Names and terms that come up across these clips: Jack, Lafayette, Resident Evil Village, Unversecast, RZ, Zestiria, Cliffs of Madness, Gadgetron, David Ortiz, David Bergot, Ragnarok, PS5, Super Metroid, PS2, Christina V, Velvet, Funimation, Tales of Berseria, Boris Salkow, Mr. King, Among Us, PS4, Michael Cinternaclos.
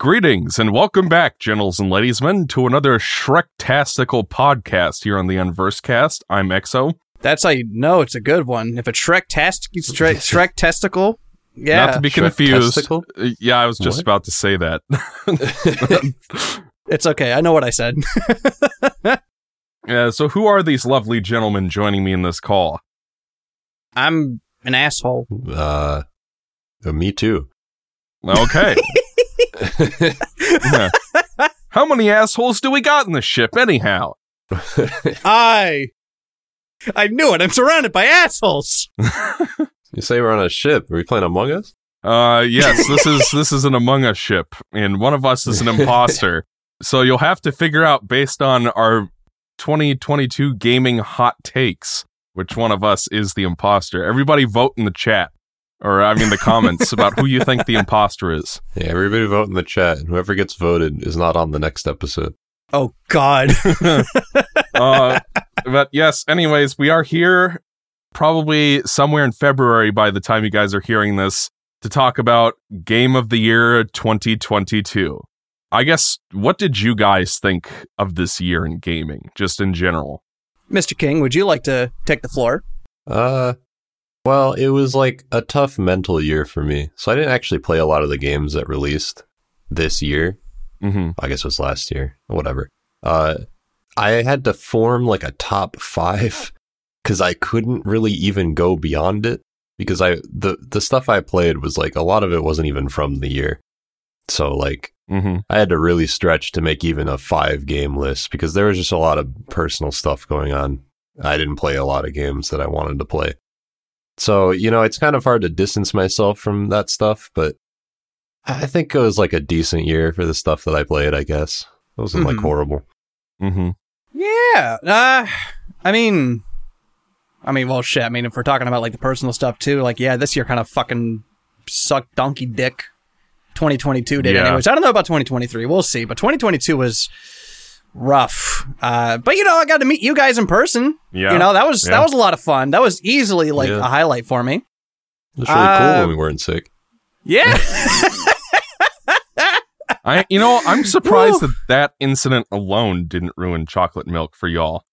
Greetings and welcome back, gentles and ladiesmen, to another Shrek-tastical podcast here on the Unversecast. I'm Exo. That's how you know it's a good one. If it's Shrek-tastical, yeah. Not to be confused. Yeah, I was just about to say that. It's okay, I know what I said. So who are these lovely gentlemen joining me in this call? I'm an asshole. Me too. Okay. Yeah. How many assholes do we got in the ship, anyhow? I knew it. I'm surrounded by assholes. You say we're on a ship. Are we playing Among Us? Yes. This is an Among Us ship, and one of us is an imposter. So you'll have to figure out, based on our 2022 gaming hot takes, which one of us is the imposter. Everybody vote in the chat. Or, I mean, the comments about who you think the imposter is. Yeah, everybody vote in the chat, and whoever gets voted is not on the next episode. Oh, God. But yes, anyways, we are here probably somewhere in February by the time you guys are hearing this to talk about Game of the Year 2022. I guess, what did you guys think of this year in gaming, just in general? Mr. King, would you like to take the floor? Well, it was like a tough mental year for me. So I didn't actually play a lot of the games that released this year. Mm-hmm. I guess it was last year, whatever. I had to form like a top five because I couldn't really even go beyond it because the stuff I played was like a lot of it wasn't even from the year. So like I had to really stretch to make even a 5 game list because there was just a lot of personal stuff going on. I didn't play a lot of games that I wanted to play. So, you know, it's kind of hard to distance myself from that stuff, but I think it was like a decent year for the stuff that I played, I guess. It wasn't like horrible. Mm-hmm. Yeah. I mean, well, shit. I mean, if we're talking about like the personal stuff too, like, yeah, this year kind of fucking sucked donkey dick. 2022 did anyways. I don't know about 2023. We'll see. But 2022 was rough. But you know, I got to meet you guys in person. Yeah. You know, that was a lot of fun. That was easily like a highlight for me. It was really cool when we weren't sick. Yeah. I'm surprised that incident alone didn't ruin chocolate milk for y'all.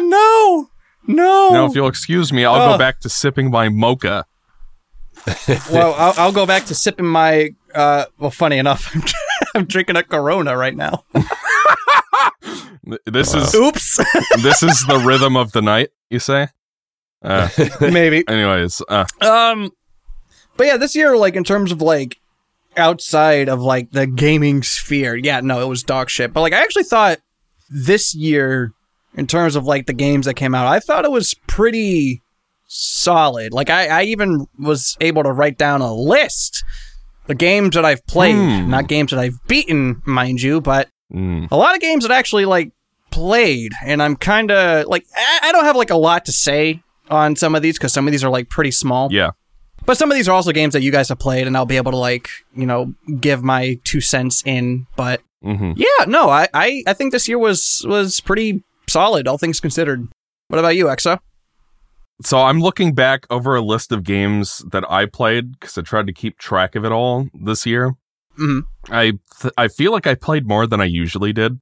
No. Now, if you'll excuse me, I'll go back to sipping my mocha. Well, I'll go back to sipping my, funny enough, I'm drinking a Corona right now. Oops. This is the rhythm of the night, you say? Maybe. Anyways. But yeah, this year, like, in terms of, like, outside of, like, the gaming sphere, yeah, no, it was dog shit. But, like, I actually thought this year, in terms of, like, the games that came out, I thought it was pretty solid. Like, I even was able to write down a list of games that I've played, not games that I've beaten, mind you, but a lot of games that I actually, like, played, and I'm kind of, like, I don't have, like, a lot to say on some of these, because some of these are, like, pretty small. Yeah. But some of these are also games that you guys have played, and I'll be able to, like, you know, give my 2 cents in, but yeah, no, I think this year was pretty solid, all things considered. What about you, Exo? So I'm looking back over a list of games that I played because I tried to keep track of it all this year. Mm-hmm. I feel like I played more than I usually did.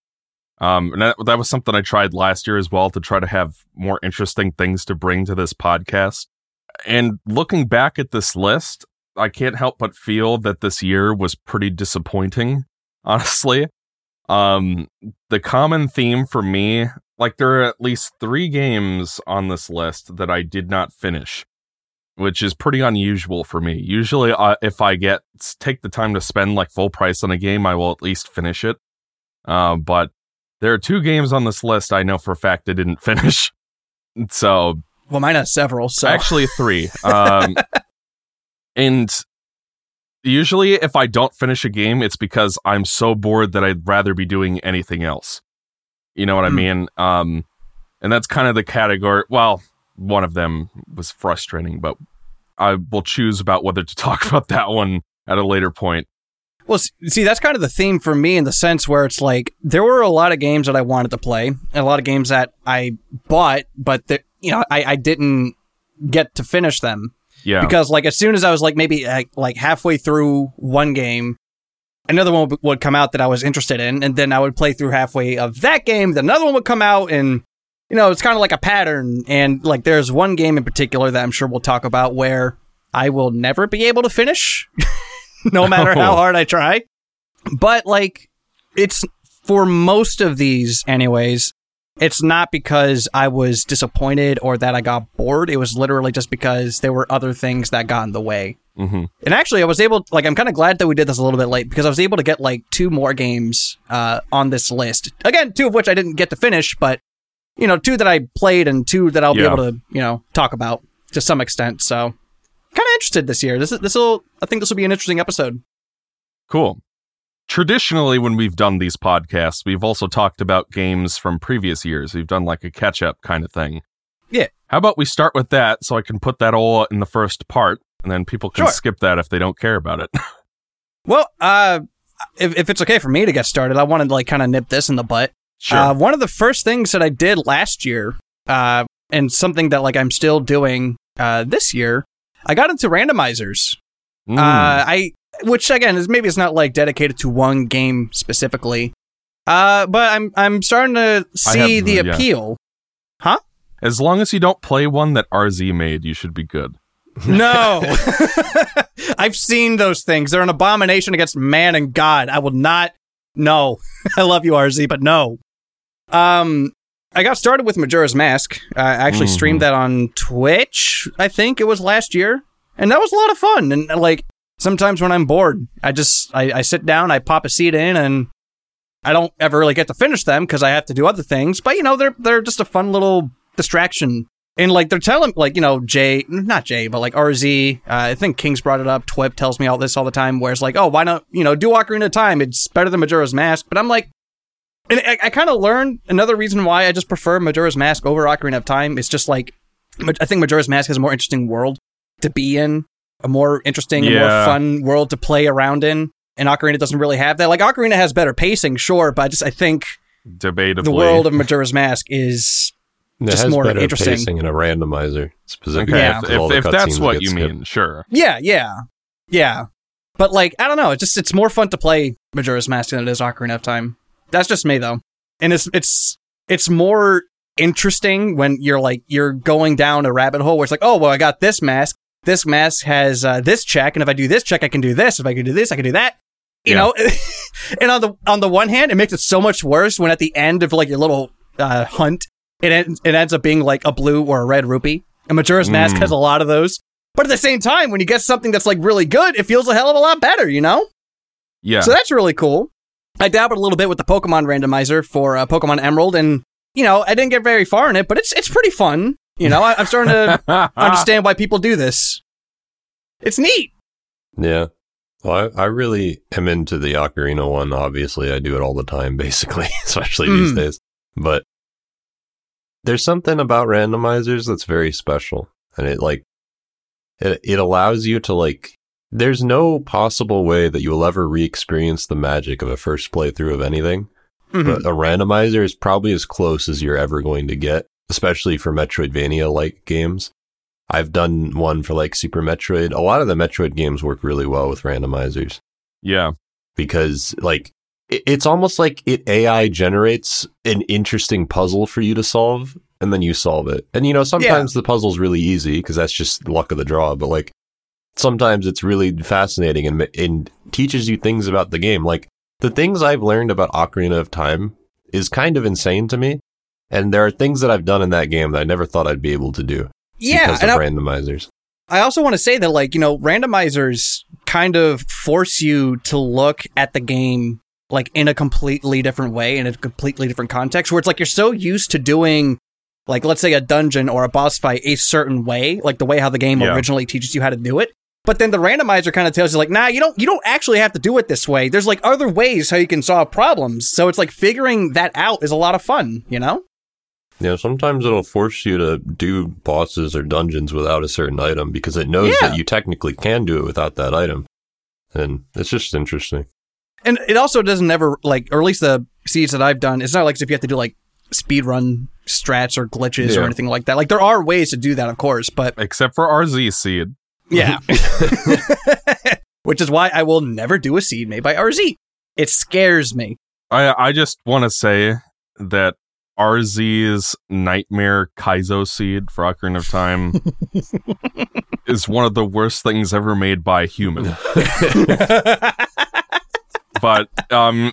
And that was something I tried last year as well, to try to have more interesting things to bring to this podcast. And looking back at this list, I can't help but feel that this year was pretty disappointing, honestly. The common theme for me... Like, there are at least 3 games on this list that I did not finish, which is pretty unusual for me. Usually, if I take the time to spend, like, full price on a game, I will at least finish it. But there are 2 games on this list I know for a fact I didn't finish. So... Well, mine has several, so... Actually, 3. And usually, if I don't finish a game, it's because I'm so bored that I'd rather be doing anything else. You know what I mean? And that's kind of the category. Well, one of them was frustrating, but I will choose about whether to talk about that one at a later point. Well, see, that's kind of the theme for me, in the sense where it's like, there were a lot of games that I wanted to play, and a lot of games that I bought, but, you know, I didn't get to finish them. Yeah. Because like as soon as I was like maybe like halfway through one game, another one would come out that I was interested in, and then I would play through halfway of that game, then another one would come out, and you know, it's kind of like a pattern. And like there's one game in particular that I'm sure we'll talk about where I will never be able to finish no matter how hard I try. But like it's for most of these anyways, it's not because I was disappointed or that I got bored. It was literally just because there were other things that got in the way. Mm-hmm. And actually, I was able to, like, I'm kind of glad that we did this a little bit late because I was able to get like two more games on this list. Again, two of which I didn't get to finish, but, you know, two that I played and two that I'll be able to, you know, talk about to some extent. So kind of interested this year. I think this will be an interesting episode. Cool. Traditionally, when we've done these podcasts, we've also talked about games from previous years. We've done like a catch-up kind of thing. Yeah. How about we start with that so I can put that all in the first part, and then people can skip that if they don't care about it. Well, if it's okay for me to get started, I wanted to like kind of nip this in the butt. Sure. One of the first things that I did last year, and something that like I'm still doing this year, I got into randomizers. Mm. Which again is maybe it's not like dedicated to one game specifically, but I'm starting to see the appeal, huh? As long as you don't play one that RZ made, you should be good. No, I've seen those things. They're an abomination against man and God. I will not. No, I love you, RZ, but no. I got started with Majora's Mask. I actually streamed that on Twitch. I think it was last year, and that was a lot of fun. And like. Sometimes when I'm bored, I sit down, I pop a seed in, and I don't ever really get to finish them because I have to do other things. But, you know, they're just a fun little distraction. And, like, they're telling, like, you know, RZ, I think King's brought it up, Twip tells me all the time, where it's like, oh, why not, you know, do Ocarina of Time, it's better than Majora's Mask. But I'm like, and I kind of learned another reason why I just prefer Majora's Mask over Ocarina of Time. It's just like, I think Majora's Mask has a more interesting world to be in. A more interesting and more fun world to play around in. And Ocarina doesn't really have that. Like, Ocarina has better pacing, sure, but I think debatably, the world of Majora's Mask is just more interesting. It has better pacing in a randomizer, specifically. Okay. If that's what you mean, sure. Yeah. But, like, I don't know. It's more fun to play Majora's Mask than it is Ocarina of Time. That's just me, though. And it's more interesting when you're going down a rabbit hole where it's like, oh, well, I got this mask. This mask has this check, and if I do this check, I can do this. If I can do this, I can do that. You know, and on the one hand, it makes it so much worse when at the end of like your little hunt, it ends up being like a blue or a red rupee. And Majora's Mask has a lot of those. But at the same time, when you get something that's like really good, it feels a hell of a lot better, you know? Yeah. So that's really cool. I dabbled a little bit with the Pokemon randomizer for Pokemon Emerald, and you know, I didn't get very far in it, but it's pretty fun. You know, I'm starting to understand why people do this. It's neat. Yeah. Well, I really am into the Ocarina one, obviously. I do it all the time, basically, especially these days. But there's something about randomizers that's very special. And it allows you to, like, there's no possible way that you'll ever re-experience the magic of a first playthrough of anything. Mm-hmm. But a randomizer is probably as close as you're ever going to get. Especially for Metroidvania-like games. I've done one for, like, Super Metroid. A lot of the Metroid games work really well with randomizers. Yeah. Because, like, it's almost like it AI generates an interesting puzzle for you to solve, and then you solve it. And, you know, sometimes the puzzle's really easy, because that's just luck of the draw, but, like, sometimes it's really fascinating and teaches you things about the game. Like, the things I've learned about Ocarina of Time is kind of insane to me. And there are things that I've done in that game that I never thought I'd be able to do because of randomizers. I also want to say that, like, you know, randomizers kind of force you to look at the game, like, in a completely different way, in a completely different context, where it's like you're so used to doing, like, let's say a dungeon or a boss fight a certain way, like the way how the game originally teaches you how to do it. But then the randomizer kind of tells you, like, nah, you don't actually have to do it this way. There's, like, other ways how you can solve problems. So it's like figuring that out is a lot of fun, you know? Yeah, sometimes it'll force you to do bosses or dungeons without a certain item because it knows that you technically can do it without that item. And it's just interesting. And it also doesn't ever, like, or at least the seeds that I've done, it's not like if you have to do, like, speedrun strats or glitches or anything like that. Like, there are ways to do that, of course, but... Except for RZ seed. Yeah. Which is why I will never do a seed made by RZ. It scares me. I just want to say that RZ's nightmare Kaizo seed for Ocarina of Time is one of the worst things ever made by a human. But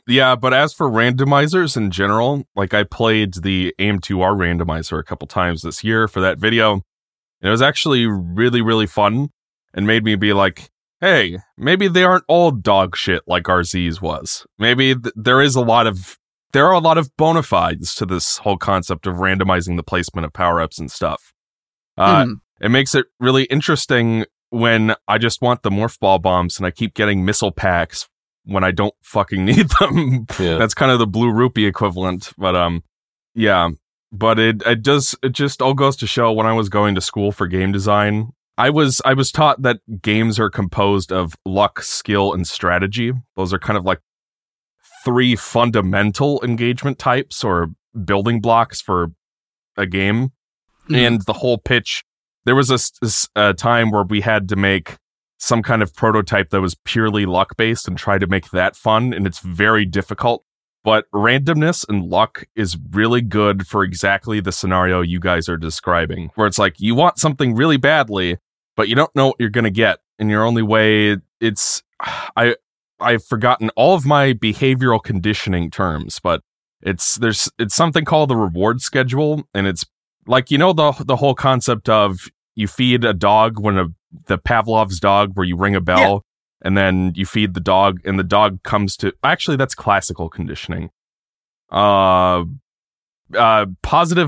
yeah, but as for randomizers in general, like I played the AIM2R randomizer a couple times this year for that video. And it was actually really, really fun and made me be like, hey, maybe they aren't all dog shit like RZ's was. Maybe there are a lot of bona fides to this whole concept of randomizing the placement of power-ups and stuff. It makes it really interesting when I just want the morph ball bombs and I keep getting missile packs when I don't fucking need them. Yeah. That's kind of the blue rupee equivalent. But yeah, but it just all goes to show when I was going to school for game design, I was taught that games are composed of luck, skill, and strategy. Those are kind of like three fundamental engagement types or building blocks for a game. And the whole pitch, there was a time where we had to make some kind of prototype that was purely luck based and try to make that fun, and it's very difficult, but randomness and luck is really good for exactly the scenario you guys are describing, where it's like you want something really badly but you don't know what you're gonna get, and your only way, it's I've forgotten all of my behavioral conditioning terms, but it's something called the reward schedule, and it's like, you know, the whole concept of you feed a dog when the Pavlov's dog, where you ring a bell, and then you feed the dog and the dog comes to, actually that's classical conditioning. Positive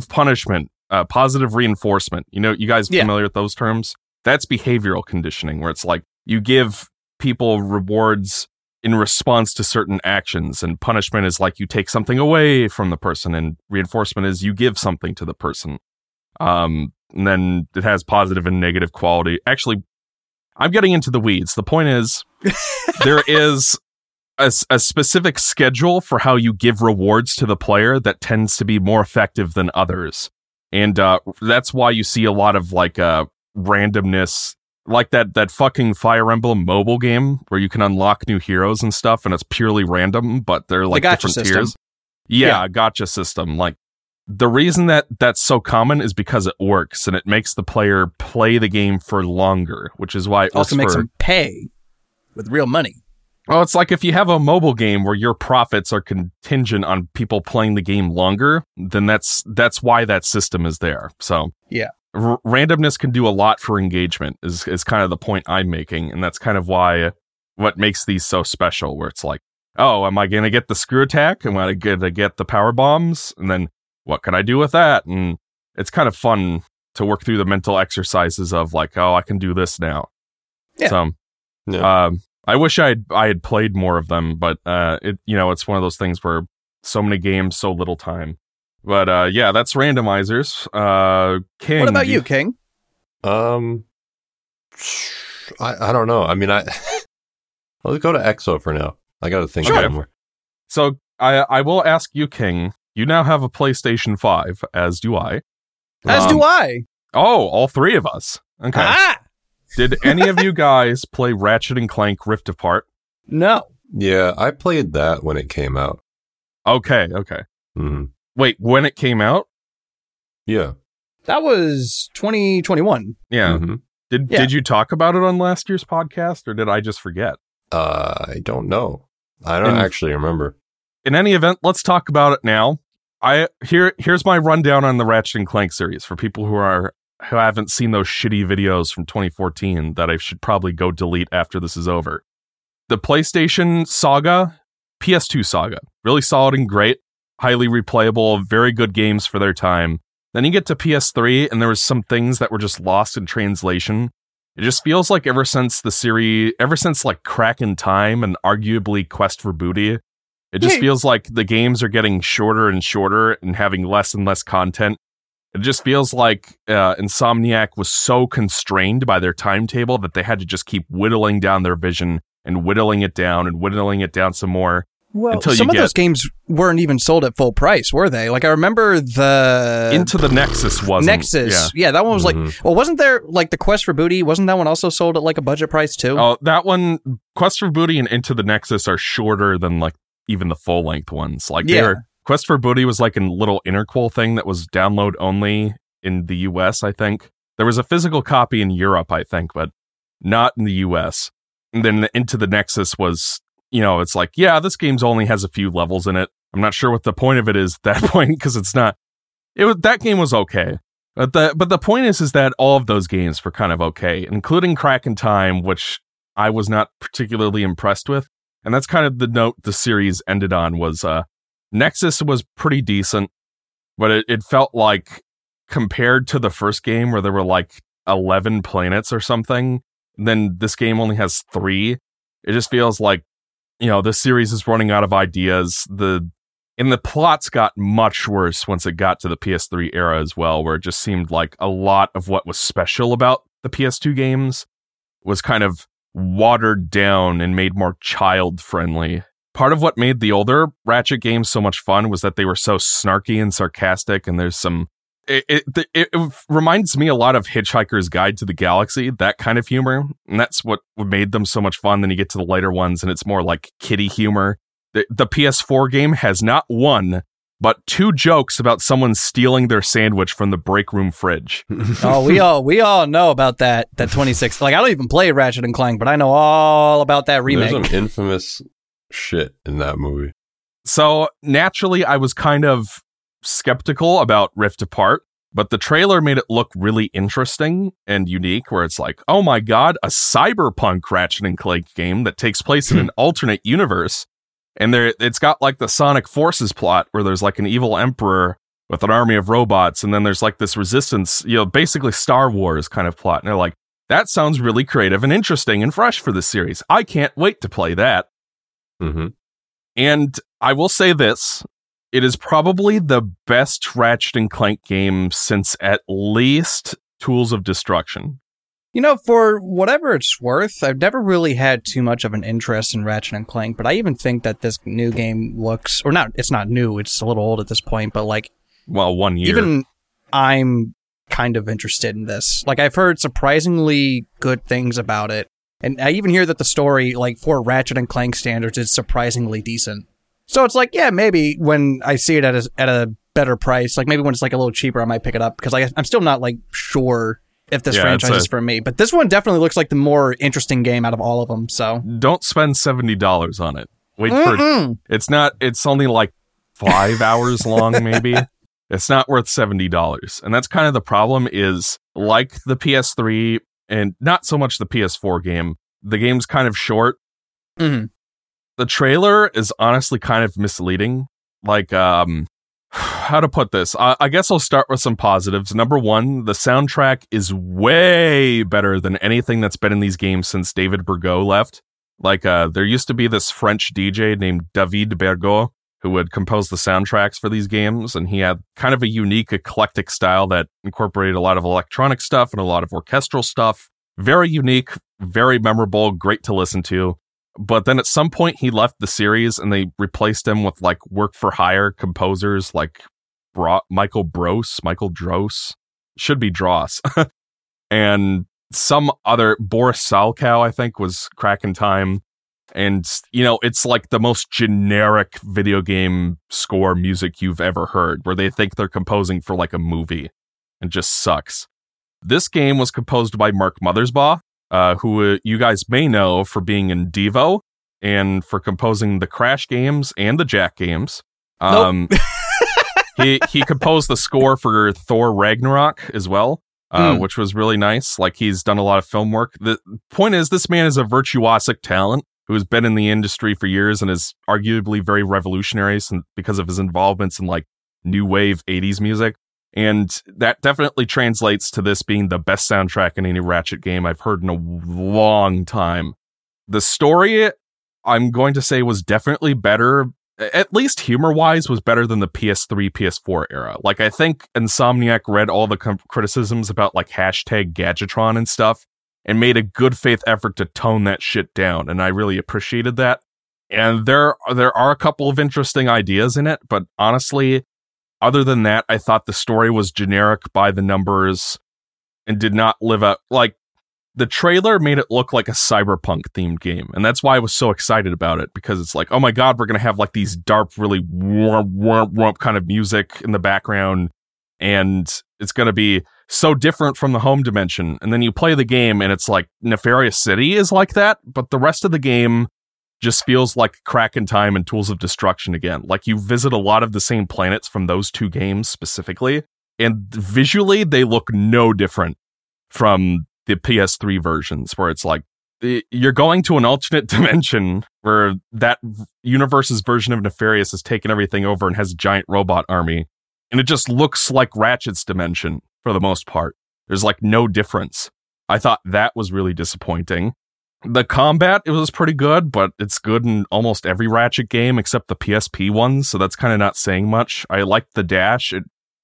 punishment, positive reinforcement. You know, you guys familiar with those terms? That's behavioral conditioning, where it's like you give people rewards in response to certain actions, and punishment is like you take something away from the person, and reinforcement is you give something to the person. And then it has positive and negative quality. Actually, I'm getting into the weeds. The point is, there is a specific schedule for how you give rewards to the player that tends to be more effective than others. And that's why you see a lot of like randomness. Like that fucking Fire Emblem mobile game where you can unlock new heroes and stuff, and it's purely random, but they're like different tiers. Yeah, gotcha system. Like, the reason that that's so common is because it works, and it makes the player play the game for longer, which is why it also makes them pay with real money. Well, it's like if you have a mobile game where your profits are contingent on people playing the game longer, then that's why that system is there. So yeah. Randomness can do a lot for engagement is kind of the point I'm making, and that's kind of why what makes these so special, where it's like, oh, am I gonna get the screw attack? Am I gonna get the power bombs? And then what can I do with that? And it's kind of fun to work through the mental exercises of like, oh, I can do this now. Yeah. So I wish I had played more of them, but it, you know, it's one of those things where so many games, so little time. But yeah, that's randomizers. King. What about you, King? I don't know. I mean, let's go to Exo for now. I got to think about more. So I will ask you, King. You now have a PlayStation 5, as do I. As do I. Oh, all three of us. Okay. Ah! Did any of you guys play Ratchet and Clank Rift Apart? No. Yeah, I played that when it came out. Okay. Mm-hmm. Wait, when it came out? Yeah. That was 2021. Yeah. Mm-hmm. Did you talk about it on last year's podcast, or did I just forget? I don't know. I don't actually remember. In any event, let's talk about it now. Here's my rundown on the Ratchet and Clank series for people who haven't seen those shitty videos from 2014 that I should probably go delete after this is over. The PlayStation saga, PS2 saga, really solid and great. Highly replayable, very good games for their time. Then you get to PS3, and there was some things that were just lost in translation. It just feels like ever since the series, like Crack in Time and arguably Quest for Booty, it just feels like the games are getting shorter and shorter and having less and less content. It just feels like Insomniac was so constrained by their timetable that they had to just keep whittling down their vision and whittling it down some more. Well, some of those games weren't even sold at full price, were they? Like, I remember the... Into the Nexus wasn't. Yeah, that one was like... Well, wasn't there, like, the Quest for Booty? Wasn't that one also sold at, like, a budget price, too? Oh, that one... Quest for Booty and Into the Nexus are shorter than, like, even the full-length ones. Like, they were, Quest for Booty was, like, a little interquel thing that was download only in the US, I think. There was a physical copy in Europe, I think, but not in the US. And then the Into the Nexus was... You know, it's like, yeah, this game's only has a few levels in it. I'm not sure what the point of it is at that point, because it's not... It was, that game was okay. But the point is that all of those games were kind of okay, including Crack in Time, which I was not particularly impressed with. And that's kind of the note the series ended on, was Nexus was pretty decent, but it felt like, compared to the first game, where there were like 11 planets or something, then this game only has 3. It just feels like, you know, this series is running out of ideas. The plots got much worse once it got to the PS3 era as well, where it just seemed like a lot of what was special about the PS2 games was kind of watered down and made more child-friendly. Part of what made the older Ratchet games so much fun was that they were so snarky and sarcastic, and there's some... It reminds me a lot of Hitchhiker's Guide to the Galaxy, that kind of humor, and that's what made them so much fun. Then you get to the later ones, and it's more like kiddie humor. The PS4 game has not one, but 2 jokes about someone stealing their sandwich from the break room fridge. Oh, we all know about that 26. Like, I don't even play Ratchet & Clank, but I know all about that remake. There's some infamous shit in that movie. So, naturally, I was kind of skeptical about Rift Apart, but the trailer made it look really interesting and unique, where it's like, oh my god, a cyberpunk Ratchet and Clank game that takes place in an alternate universe, and it's got like the Sonic Forces plot, where there's like an evil emperor with an army of robots, and then there's like this resistance, you know, basically Star Wars kind of plot, and they're like, that sounds really creative and interesting and fresh for this series. I can't wait to play that. And I will say this, it is probably the best Ratchet and Clank game since at least Tools of Destruction. You know, for whatever it's worth, I've never really had too much of an interest in Ratchet and Clank, but I even think that this new game looks... Or not, it's not new, it's a little old at this point, but like... Well, 1 year. Even I'm kind of interested in this. Like, I've heard surprisingly good things about it. And I even hear that the story, like, for Ratchet and Clank standards, is surprisingly decent. So it's like, yeah, maybe when I see it at a better price, like maybe when it's like a little cheaper, I might pick it up, because I'm still not like sure if this franchise is for me. But this one definitely looks like the more interesting game out of all of them. So don't spend $70 on it. Wait for it's not. It's only like 5 hours long, maybe. It's not worth $70, and that's kind of the problem. Is like the PS3 and not so much the PS4 game. The game's kind of short. Mm-hmm. The trailer is honestly kind of misleading. Like, how to put this? I guess I'll start with some positives. Number one, the soundtrack is way better than anything that's been in these games since David Bergot left. Like, there used to be this French DJ named David Bergot who would compose the soundtracks for these games, and he had kind of a unique, eclectic style that incorporated a lot of electronic stuff and a lot of orchestral stuff. Very unique, very memorable, great to listen to. But then at some point he left the series, and they replaced him with like work-for-hire composers like Michael Dross, and some other Boris Salkow, I think, was Crack in Time. And, you know, it's like the most generic video game score music you've ever heard, where they think they're composing for like a movie, and just sucks. This game was composed by Mark Mothersbaugh, who you guys may know for being in Devo and for composing the Crash games and the Jack games. Nope. he composed the score for Thor Ragnarok as well, which was really nice. Like, he's done a lot of film work. The point is, this man is a virtuosic talent who has been in the industry for years and is arguably very revolutionary because of his involvements in like new wave 80s music. And that definitely translates to this being the best soundtrack in any Ratchet game I've heard in a long time. The story, I'm going to say, was definitely better, at least humor-wise, was better than the PS3, PS4 era. Like, I think Insomniac read all the criticisms about, like, #Gadgetron and stuff, and made a good faith effort to tone that shit down, and I really appreciated that. And there are a couple of interesting ideas in it, but honestly, other than that, I thought the story was generic by the numbers and did not live up. Like, the trailer made it look like a cyberpunk themed game, and that's why I was so excited about it, because it's like, oh my god, we're gonna have like these dark, really warm kind of music in the background, and it's gonna be so different from the home dimension. And then you play the game, and it's like Nefarious City is like that, but the rest of the game just feels like Crack in Time and Tools of Destruction again. Like, you visit a lot of the same planets from those two games specifically, and visually they look no different from the PS3 versions, where it's like you're going to an alternate dimension where that universe's version of Nefarious has taken everything over and has a giant robot army, and it just looks like Ratchet's dimension for the most part. There's like no difference. I thought that was really disappointing. The combat, it was pretty good, but it's good in almost every Ratchet game except the PSP ones, so that's kind of not saying much. I liked the dash. It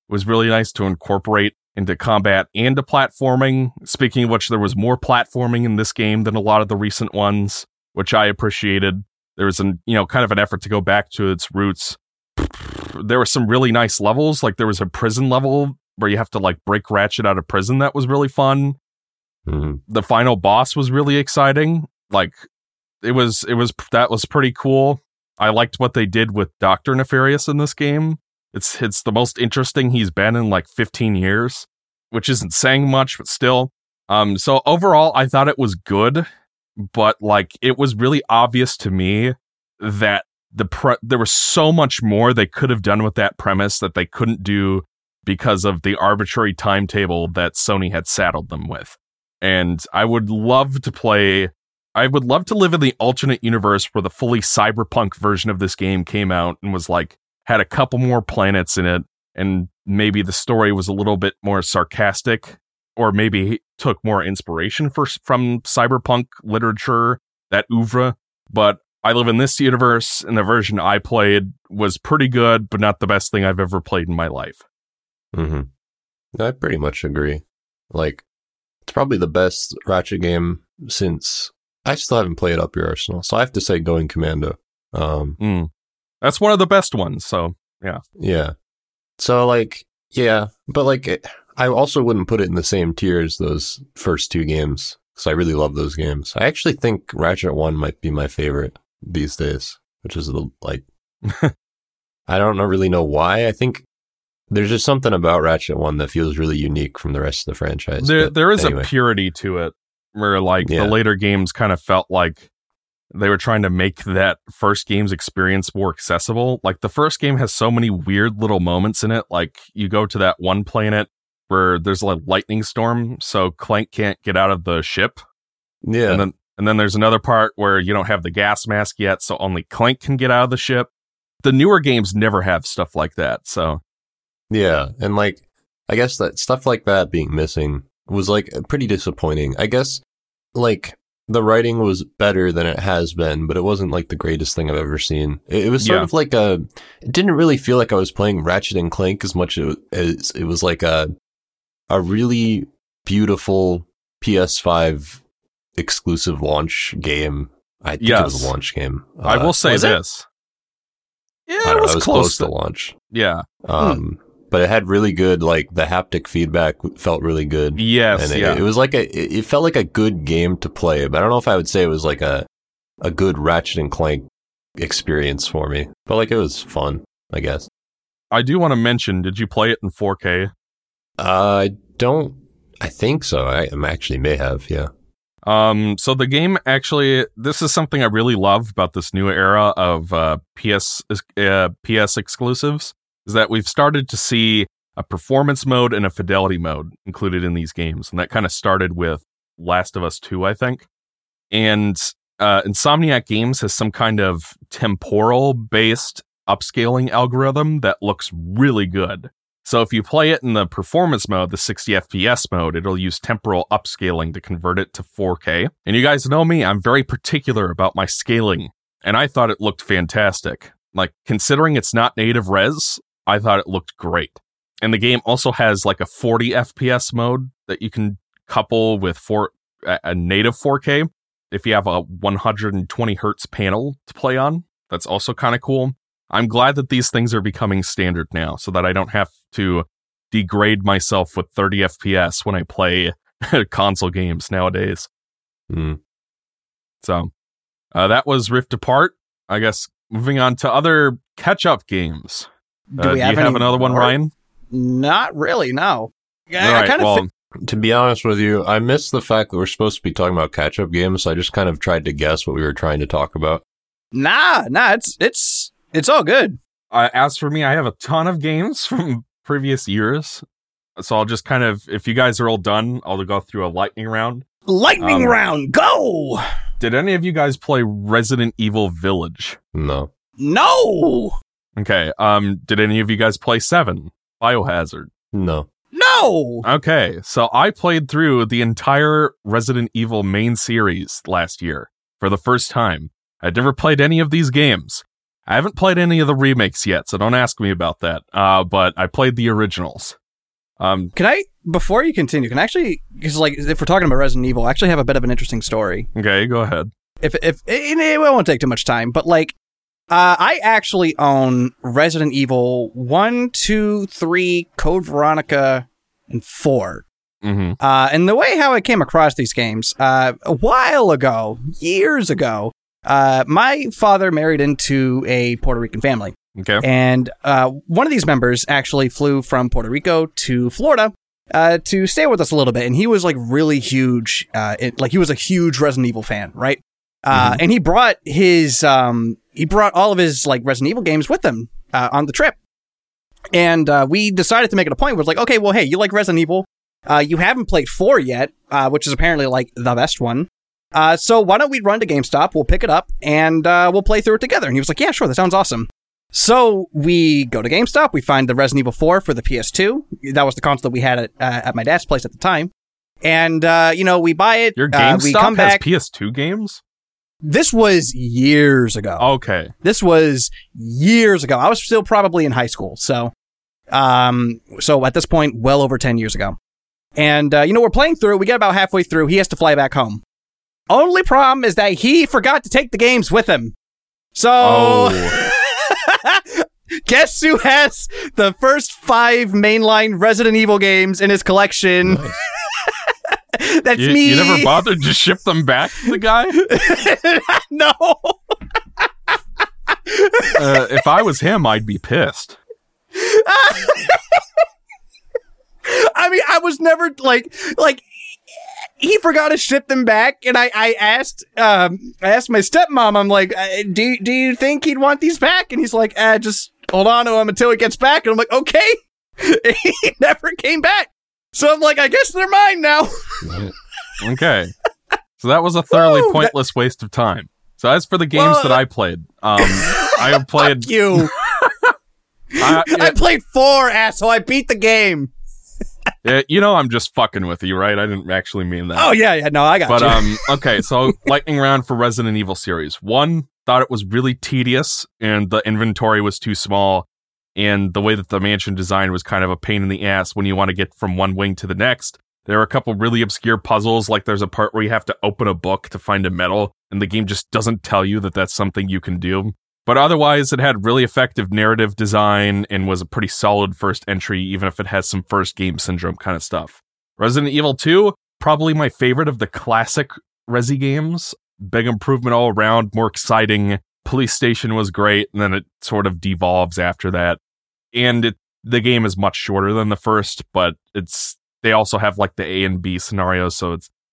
was really nice to incorporate into combat and to platforming. Speaking of which, there was more platforming in this game than a lot of the recent ones, which I appreciated. There was kind of an effort to go back to its roots. There were some really nice levels. Like, there was a prison level where you have to like break Ratchet out of prison. That was really fun. Mm-hmm. The final boss was really exciting. Like, that was pretty cool. I liked what they did with Dr. Nefarious in this game. It's the most interesting he's been in like 15 years, which isn't saying much, but still. So overall, I thought it was good, but like, it was really obvious to me that there was so much more they could have done with that premise that they couldn't do because of the arbitrary timetable that Sony had saddled them with. And I would love to live in the alternate universe where the fully cyberpunk version of this game came out and was like, had a couple more planets in it, and maybe the story was a little bit more sarcastic, or maybe took more inspiration from cyberpunk literature, that oeuvre. But I live in this universe, and the version I played was pretty good, but not the best thing I've ever played in my life. Mm-hmm. I pretty much agree. Like, it's probably the best Ratchet game since... I still haven't played Up Your Arsenal, so I have to say Going Commando. That's one of the best ones, so yeah. Yeah. So, like, yeah, but like, I also wouldn't put it in the same tier as those first two games, because I really love those games. I actually think Ratchet 1 might be my favorite these days, which is like, I don't really know why. I think there's just something about Ratchet 1 that feels really unique from the rest of the franchise. There is a purity to it, where like the later games kind of felt like they were trying to make that first game's experience more accessible. Like, the first game has so many weird little moments in it. Like, you go to that one planet where there's a lightning storm, so Clank can't get out of the ship. Yeah. And then there's another part where you don't have the gas mask yet, so only Clank can get out of the ship. The newer games never have stuff like that, so. Yeah, and like, I guess that stuff like that being missing was like pretty disappointing. I guess, like, the writing was better than it has been, but it wasn't like the greatest thing I've ever seen. It was sort of like it didn't really feel like I was playing Ratchet and Clank as much as it was like a really beautiful PS5 exclusive launch game. I think it was a launch game. I will say this. Yeah, it was close to launch. Yeah. But it had really good, like, the haptic feedback felt really good. Yes, and it was like it felt like a good game to play, but I don't know if I would say it was like a good Ratchet and Clank experience for me. But like, it was fun, I guess. I do want to mention, did you play it in 4K? I think so. I actually may have, yeah. So the game actually, this is something I really love about this new era of PS exclusives, is that we've started to see a performance mode and a fidelity mode included in these games. And that kind of started with Last of Us 2, I think. And Insomniac Games has some kind of temporal-based upscaling algorithm that looks really good. So if you play it in the performance mode, the 60 FPS mode, it'll use temporal upscaling to convert it to 4K. And you guys know me, I'm very particular about my scaling, and I thought it looked fantastic. Like, considering it's not native res, I thought it looked great. And the game also has like a 40 FPS mode that you can couple with a native 4K. if you have a 120 hertz panel to play on, that's also kind of cool. I'm glad that these things are becoming standard now so that I don't have to degrade myself with 30 FPS when I play console games nowadays. So that was Rift Apart. I guess moving on to other catch-up games. Do you have another one, Ryan? Not really, no. To be honest with you, I missed the fact that we're supposed to be talking about catch-up games. So I just kind of tried to guess what we were trying to talk about. Nah, it's all good. As for me, I have a ton of games from previous years. So I'll just kind of, if you guys are all done, I'll go through a lightning round. Lightning round, go! Did any of you guys play Resident Evil Village? No. No! Okay, did any of you guys play 7? Biohazard? No. No! Okay, so I played through the entire Resident Evil main series last year for the first time. I'd never played any of these games. I haven't played any of the remakes yet, so don't ask me about that. But I played the originals. Before you continue, can I actually, because like, if we're talking about Resident Evil, I actually have a bit of an interesting story. Okay, go ahead. It won't take too much time, but like, I actually own Resident Evil 1, 2, 3, Code Veronica, and 4. Mm-hmm. And the way how I came across these games, a while ago, years ago, my father married into a Puerto Rican family. Okay. And one of these members actually flew from Puerto Rico to Florida to stay with us a little bit. And he was like really huge. He was a huge Resident Evil fan, right? And he brought his all of his like Resident Evil games with him on the trip. And we decided to make it a point where it's like, okay, well, hey, you like Resident Evil. You haven't played 4 yet, which is apparently like the best one. So why don't we run to GameStop, we'll pick it up, and we'll play through it together. And he was like, yeah, sure, that sounds awesome. So we go to GameStop, we find the Resident Evil 4 for the PS2. That was the console that we had at my dad's place at the time. And, we buy it. Your GameStop we come back. Has PS2 games? This was years ago. Okay. I was still probably in high school. So, so at this point, well over 10 years ago. And, we're playing through. We get about halfway through. He has to fly back home. Only problem is that he forgot to take the games with him. So, guess who has the first 5 mainline Resident Evil games in his collection? Nice. That's me. You never bothered to ship them back to the guy? No. If I was him, I'd be pissed. I mean, I was never like. He forgot to ship them back, and I asked my stepmom, I'm like, do you think he'd want these back? And he's like, just hold on to him until he gets back. And I'm like, okay. He never came back. So I'm like, I guess they're mine now. Okay. So that was a thoroughly pointless waste of time. So as for the games that I played, I have played... Fuck you. I played 4, asshole. I beat the game. I'm just fucking with you, right? I didn't actually mean that. Oh, yeah. No, I got you. But, okay, so lightning round for Resident Evil series. 1, thought it was really tedious, and the inventory was too small, and the way that the mansion design was kind of a pain in the ass when you want to get from one wing to the next. There are a couple really obscure puzzles, like there's a part where you have to open a book to find a medal, and the game just doesn't tell you that that's something you can do. But otherwise, it had really effective narrative design and was a pretty solid first entry, even if it has some first game syndrome kind of stuff. Resident Evil 2, probably my favorite of the classic Resi games. Big improvement all around, more exciting. Police Station was great, and then it sort of devolves after that. And the game is much shorter than the first, but they also have like the A and B scenarios,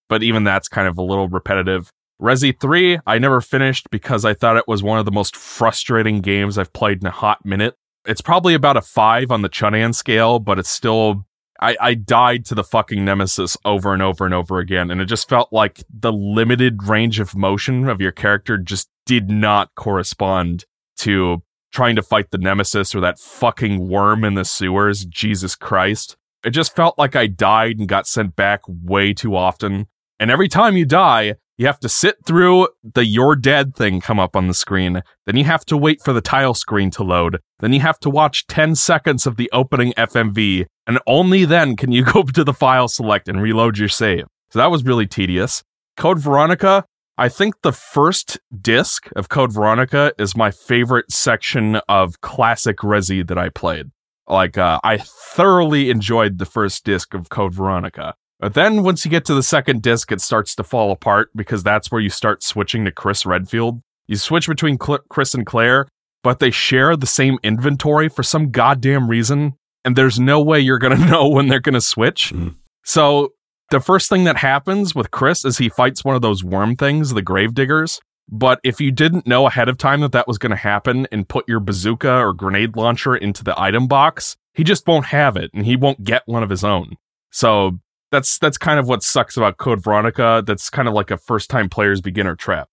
but even that's kind of a little repetitive. Resi 3, I never finished because I thought it was one of the most frustrating games I've played in a hot minute. It's probably about a 5 on the Chunan scale, but it's still... I died to the fucking nemesis over and over and over again, and it just felt like the limited range of motion of your character just did not correspond to trying to fight the nemesis or that fucking worm in the sewers. Jesus Christ. It just felt like I died and got sent back way too often. And every time you die... you have to sit through the "you're dead" thing come up on the screen. Then you have to wait for the tile screen to load. Then you have to watch 10 seconds of the opening FMV. And only then can you go to the file select and reload your save. So that was really tedious. Code Veronica, I think the first disc of Code Veronica is my favorite section of classic ReZ that I played. I thoroughly enjoyed the first disc of Code Veronica. But then once you get to the second disc, it starts to fall apart because that's where you start switching to Chris Redfield. You switch between Chris and Claire, but they share the same inventory for some goddamn reason, and there's no way you're going to know when they're going to switch. Mm. So the first thing that happens with Chris is he fights one of those worm things, the gravediggers. But if you didn't know ahead of time that that was going to happen and put your bazooka or grenade launcher into the item box, he just won't have it and he won't get one of his own. So that's kind of what sucks about Code Veronica. That's kind of like a first-time player's beginner trap.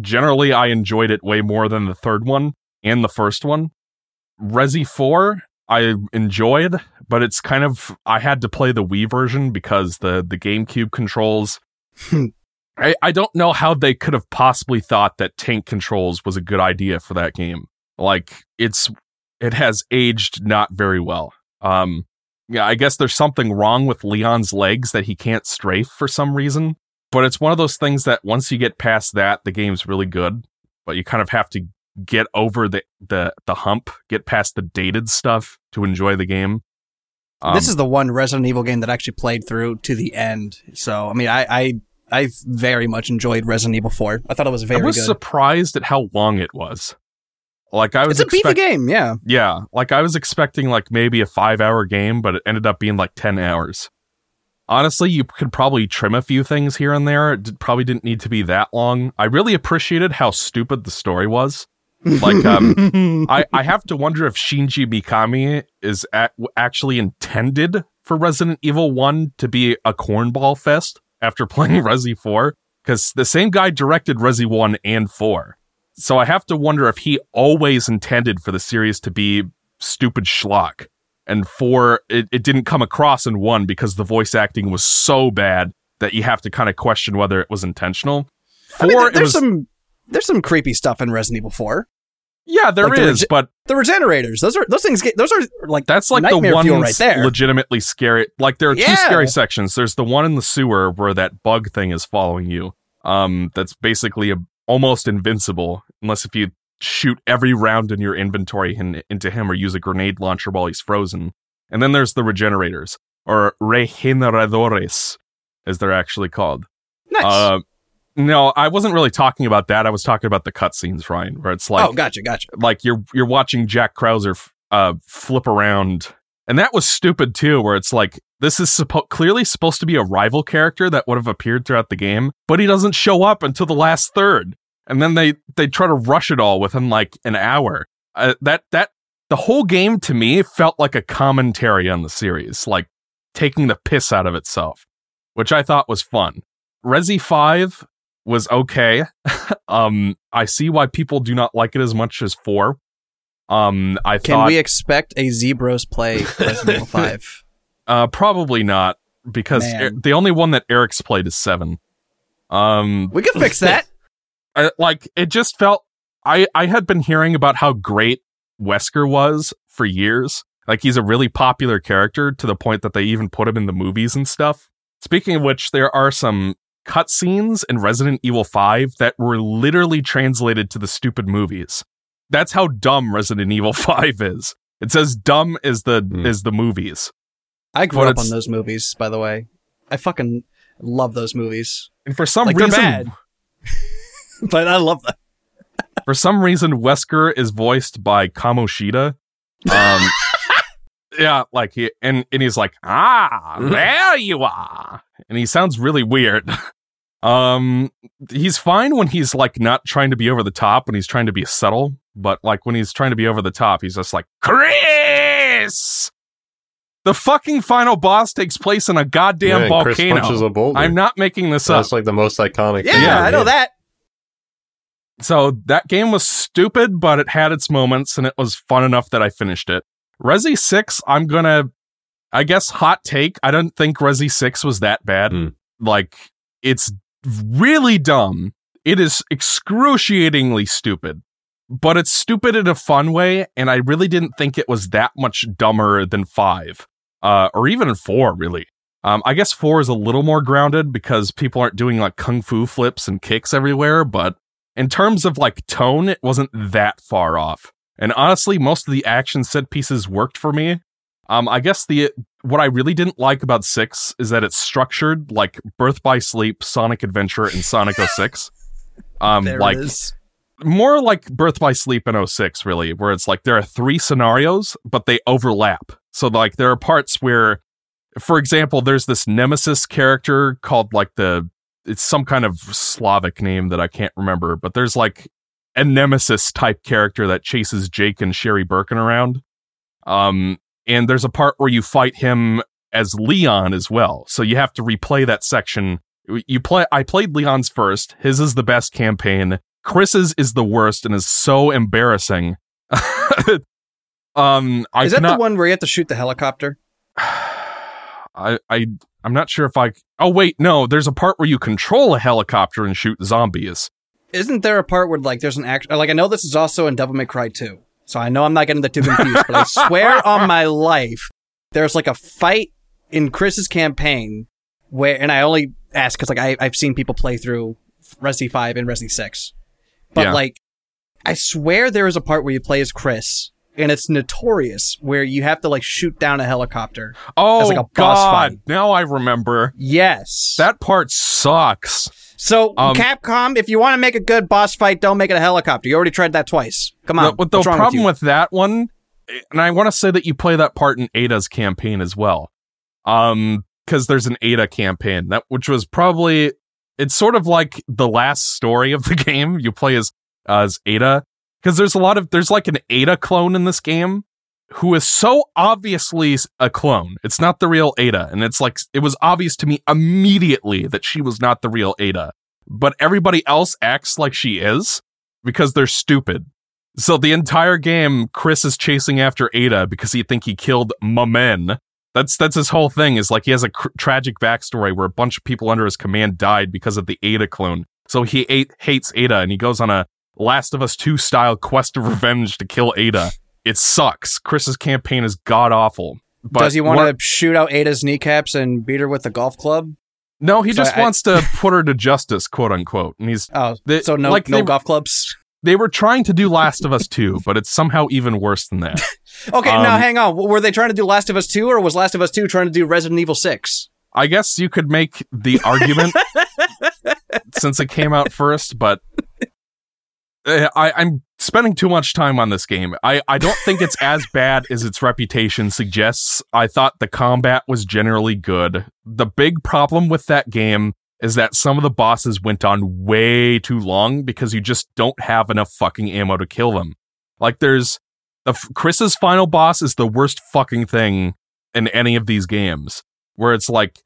Generally, I enjoyed it way more than the third one and the first one. ReZ 4, I enjoyed, but it's kind of, I had to play the Wii version because the GameCube controls. I don't know how they could have possibly thought that tank controls was a good idea for that game. It has aged not very well. Yeah, I guess there's something wrong with Leon's legs that he can't strafe for some reason. But it's one of those things that once you get past that, the game's really good. But you kind of have to get over the hump, get past the dated stuff to enjoy the game. This is the one Resident Evil game that I actually played through to the end. So, I mean, I very much enjoyed Resident Evil 4. I thought it was very good. I was surprised at how long it was. It's a beefy game, yeah. Yeah, I was expecting maybe a 5-hour game, but it ended up being 10 hours. Honestly, you could probably trim a few things here and there. It probably didn't need to be that long. I really appreciated how stupid the story was. I have to wonder if Shinji Mikami is actually intended for Resident Evil 1 to be a cornball fest after playing ReZ 4, because the same guy directed ReZ 1 and 4. So I have to wonder if he always intended for the series to be stupid schlock. And 4, it didn't come across in 1 because the voice acting was so bad that you have to kind of question whether it was intentional. 4, there's some creepy stuff in Resident Evil 4. Yeah, there is, but the regenerators, those are the one right there. Legitimately scary. There are two scary sections. There's the one in the sewer where that bug thing is following you. That's basically almost invincible, unless if you shoot every round in your inventory into him or use a grenade launcher while he's frozen. And then there's the regenerators, or regeneradores, as they're actually called. Nice. No, I wasn't really talking about that. I was talking about the cutscenes, Ryan, where it's oh, gotcha. You're watching Jack Krauser flip around, and that was stupid too. Where it's this is clearly supposed to be a rival character that would have appeared throughout the game, but he doesn't show up until the last third, and then they try to rush it all within an hour. That the whole game to me felt like a commentary on the series, taking the piss out of itself, which I thought was fun. ReZ 5. Was okay. I see why people do not like it as much as 4. Can we expect a Zebros play Resident Evil 5? Probably not, because the only one that Eric's played is 7. We could fix that. It just felt... I had been hearing about how great Wesker was for years. He's a really popular character to the point that they even put him in the movies and stuff. Speaking of which, there are some cutscenes in Resident Evil 5 that were literally translated to the stupid movies. That's how dumb Resident Evil 5 is. It's as dumb as the movies. I grew up on those movies, by the way. I fucking love those movies. And for some reason, they're bad. But I love them. For some reason, Wesker is voiced by Kamoshida. Yeah, and he's there you are. And he sounds really weird. He's fine when he's not trying to be over the top, when he's trying to be subtle, but when he's trying to be over the top, he's just Chris! The fucking final boss takes place in a goddamn volcano. Chris punches a boulder. I'm not making this up. That's the most iconic thing. Yeah, I know that. So that game was stupid, but it had its moments and it was fun enough that I finished it. ReZ 6, I'm gonna, I guess, hot take. I don't think ReZ 6 was that bad. Mm. It's really dumb. It is excruciatingly stupid, but it's stupid in a fun way, and I really didn't think it was that much dumber than 5, or even 4, really. I guess 4 is a little more grounded because people aren't doing like kung fu flips and kicks everywhere, but in terms of like tone, it wasn't that far off. And honestly, most of the action set pieces worked for me. I guess what I really didn't like about 6 is that it's structured like Birth by Sleep, Sonic Adventure, and Sonic 06. Like more like Birth by Sleep and 06, really, where it's like there are 3 scenarios, but they overlap. So like there are parts where, for example, there's this Nemesis character called like it's some kind of Slavic name that I can't remember, but there's like a Nemesis type character that chases Jake and Sherry Birkin around. And there's a part where you fight him as Leon as well. So you have to replay that section. I played Leon's first. His is the best campaign. Chris's is the worst and is so embarrassing. Is that the one where you have to shoot the helicopter? I'm not sure if I... Oh, wait, no. There's a part where you control a helicopter and shoot zombies. Isn't there a part where, like, there's an action... Like, I know this is also in Devil May Cry 2, so I know I'm not getting the two confused, but I swear on my life, there's, like, a fight in Chris's campaign where... And I only ask because, like, I've seen people play through Resi 5 and Resi 6. But, yeah. Like, I swear there is a part where you play as Chris... And it's notorious where you have to like shoot down a helicopter. Oh, as, like, a boss fight. Now I remember. Yes. That part sucks. So Capcom, if you want to make a good boss fight, don't make it a helicopter. You already tried that twice. Come on. But the problem with that one, and I want to say that you play that part in Ada's campaign as well. Because there's an Ada campaign, which was probably, it's sort of like the last story of the game. You play as Ada. Because there's like an Ada clone in this game who is so obviously a clone. It's not the real Ada. And it's like, it was obvious to me immediately that she was not the real Ada. But everybody else acts like she is because they're stupid. So the entire game, Chris is chasing after Ada because he thinks he killed Mamen. That's his whole thing, is like he has a tragic backstory where a bunch of people under his command died because of the Ada clone. So he hates Ada and he goes on a Last of Us 2 style quest of revenge to kill Ada. It sucks. Chris's campaign is god awful. Does he want to shoot out Ada's kneecaps and beat her with a golf club? No, he just wants to put her to justice, quote unquote. And he's no golf clubs. They were trying to do Last of Us 2, but it's somehow even worse than that. Okay, now hang on. Were they trying to do Last of Us 2, or was Last of Us 2 trying to do Resident Evil 6? I guess you could make the argument since it came out first, but. I'm spending too much time on this game. I don't think it's as bad as its reputation suggests. I thought the combat was generally good. The big problem with that game is that some of the bosses went on way too long because you just don't have enough fucking ammo to kill them. Like, there's... Chris's final boss is the worst fucking thing in any of these games, where it's like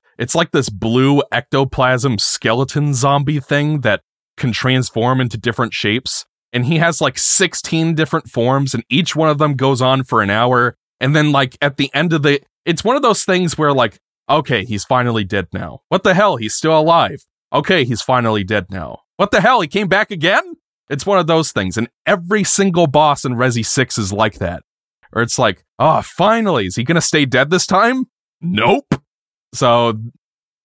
this blue ectoplasm skeleton zombie thing that can transform into different shapes, and he has like 16 different forms, and each one of them goes on for an hour, and then like at the end of it's one of those things where like, okay, he's finally dead now. What the hell? He's still alive. Okay, he's finally dead now. What the hell? He came back again? It's one of those things, and every single boss in Resi 6 is like that. Or it's like, oh, finally, is he gonna stay dead this time? Nope. So,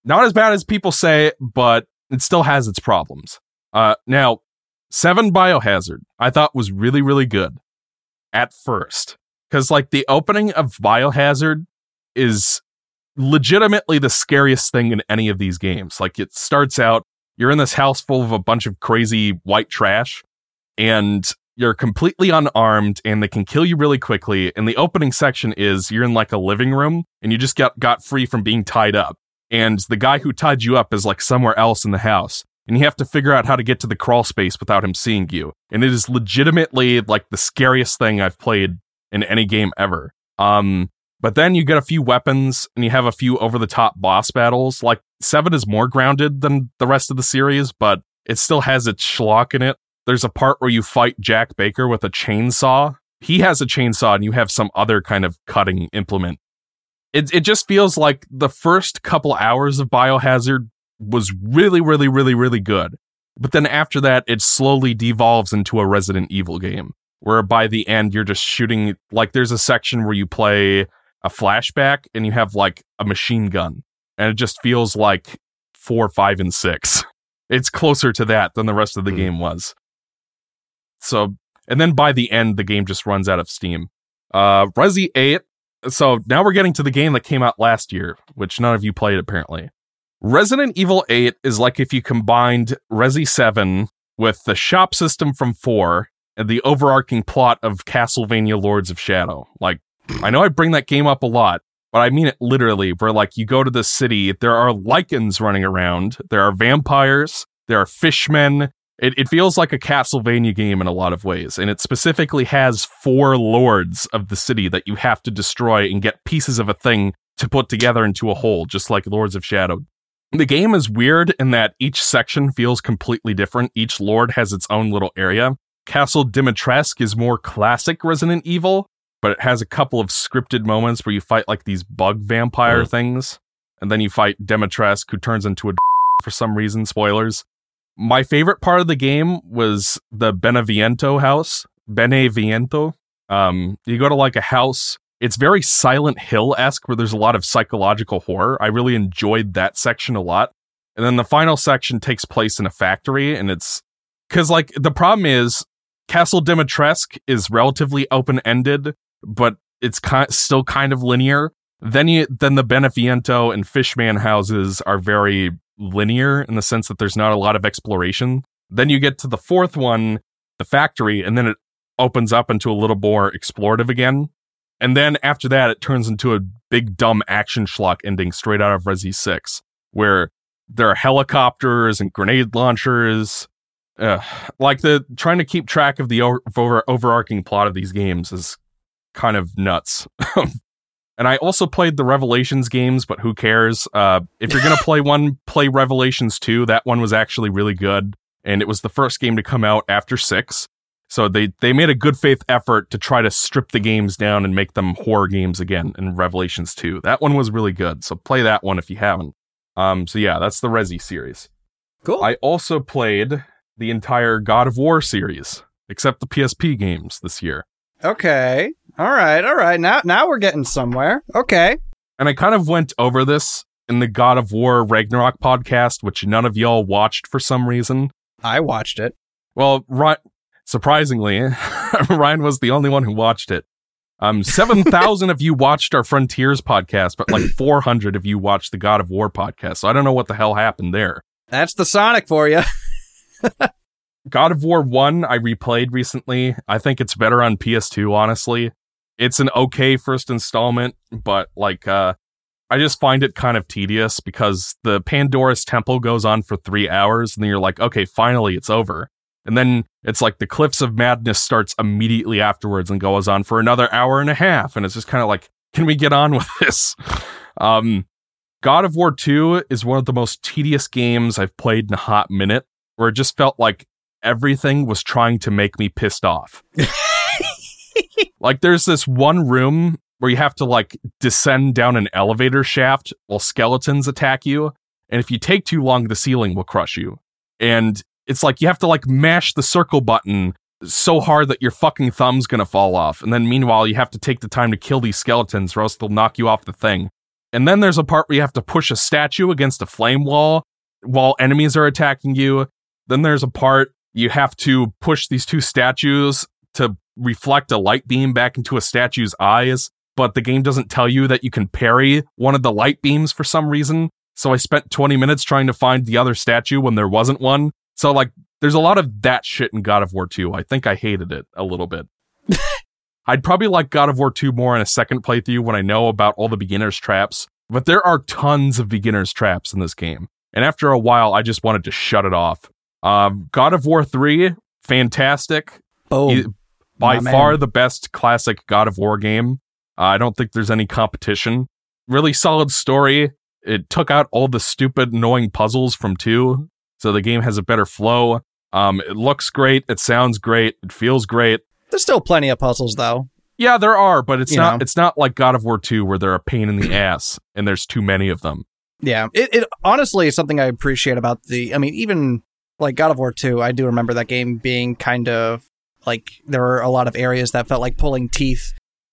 not as bad as people say, but it still has its problems. Now, 7 Biohazard, I thought was really, really good at first. Because, like, the opening of Biohazard is legitimately the scariest thing in any of these games. Like, it starts out, you're in this house full of a bunch of crazy white trash, and you're completely unarmed, and they can kill you really quickly. And the opening section is, you're in, like, a living room, and you just got free from being tied up. And the guy who tied you up is, like, somewhere else in the house. And you have to figure out how to get to the crawl space without him seeing you. And it is legitimately like the scariest thing I've played in any game ever. But then you get a few weapons and you have a few over-the-top boss battles. Like, 7 is more grounded than the rest of the series, but it still has its schlock in it. There's a part where you fight Jack Baker with a chainsaw. He has a chainsaw and you have some other kind of cutting implement. It just feels like the first couple hours of Biohazard was really, really, really, really good. But then after that, it slowly devolves into a Resident Evil game, where by the end, you're just shooting... Like, there's a section where you play a flashback, and you have, like, a machine gun. and it just feels like 4, 5, and 6. It's closer to that than the rest of the game was. So, and then by the end, the game just runs out of steam. Resi 8. So now we're getting to the game that came out last year, which none of you played apparently. Resident Evil 8 is like if you combined Resi 7 with the shop system from 4 and the overarching plot of Castlevania Lords of Shadow. Like, I know I bring that game up a lot, but I mean it literally, where like you go to the city, there are lichens running around, there are vampires, there are fishmen. It feels like a Castlevania game in a lot of ways, and it specifically has 4 lords of the city that you have to destroy and get pieces of a thing to put together into a whole, just like Lords of Shadow. The game is weird in that each section feels completely different. Each lord has its own little area. Castle Dimitrescu is more classic Resident Evil, but it has a couple of scripted moments where you fight like these bug vampire things, and then you fight Dimitrescu, who turns into a for some reason, spoilers. My favorite part of the game was the Beneviento house. Beneviento. You go to like a house. It's very Silent Hill-esque, where there's a lot of psychological horror. I really enjoyed that section a lot. And then the final section takes place in a factory, and it's... Because, like, the problem is, Castle Dimitrescu is relatively open-ended, but it's still kind of linear. Then the Beneviento and Fishman houses are very linear in the sense that there's not a lot of exploration. Then you get to the fourth one, the factory, and then it opens up into a little more explorative again. And then after that, it turns into a big dumb action schlock ending straight out of Resi 6, where there are helicopters and grenade launchers. Like, the trying to keep track of the overarching plot of these games is kind of nuts. And I also played the Revelations games, but who cares? If you're going to play one, play Revelations 2. That one was actually really good, and it was the first game to come out after 6. So they made a good faith effort to try to strip the games down and make them horror games again in Revelations 2. That one was really good, so play that one if you haven't. So yeah, that's the Resi series. Cool. I also played the entire God of War series, except the PSP games this year. Okay. All right. Now we're getting somewhere. Okay. And I kind of went over this in the God of War Ragnarok podcast, which none of y'all watched for some reason. I watched it. Well, surprisingly, Ryan was the only one who watched it. 7,000 of you watched our Frontiers podcast, but like 400 of you watched the God of War podcast. So I don't know what the hell happened there. That's the Sonic for you. God of War 1, I replayed recently. I think it's better on PS2, honestly. It's an okay first installment, but like, I just find it kind of tedious because the Pandora's Temple goes on for 3 hours, and then you're like, okay, finally it's over. And then it's like the Cliffs of Madness starts immediately afterwards and goes on for another hour and a half. And it's just kind of like, can we get on with this? God of War 2 is one of the most tedious games I've played in a hot minute, where it just felt like everything was trying to make me pissed off. Like, there's this one room where you have to like descend down an elevator shaft while skeletons attack you, and if you take too long, the ceiling will crush you. And it's like you have to like mash the circle button so hard that your fucking thumb's gonna fall off, and then meanwhile you have to take the time to kill these skeletons or else they'll knock you off the thing. And then there's a part where you have to push a statue against a flame wall while enemies are attacking you. Then there's a part you have to push these 2 statues to reflect a light beam back into a statue's eyes, but the game doesn't tell you that you can parry one of the light beams for some reason. So I spent 20 minutes trying to find the other statue when there wasn't one. So like, there's a lot of that shit in God of War 2. I think I hated it a little bit. I'd probably like God of War 2 more in a second playthrough when I know about all the beginner's traps, but there are tons of beginner's traps in this game. And after a while, I just wanted to shut it off. God of War 3, fantastic. Oh, by far the best classic God of War game. I don't think there's any competition. Really solid story. It took out all the stupid, annoying puzzles from 2, so the game has a better flow. It looks great. It sounds great. It feels great. There's still plenty of puzzles, though. Yeah, there are, but it's not like God of War 2, where they're a pain in the ass and there's too many of them. Yeah, it honestly is something I appreciate about the... I mean, even... Like God of War 2, I do remember that game being kind of like there were a lot of areas that felt like pulling teeth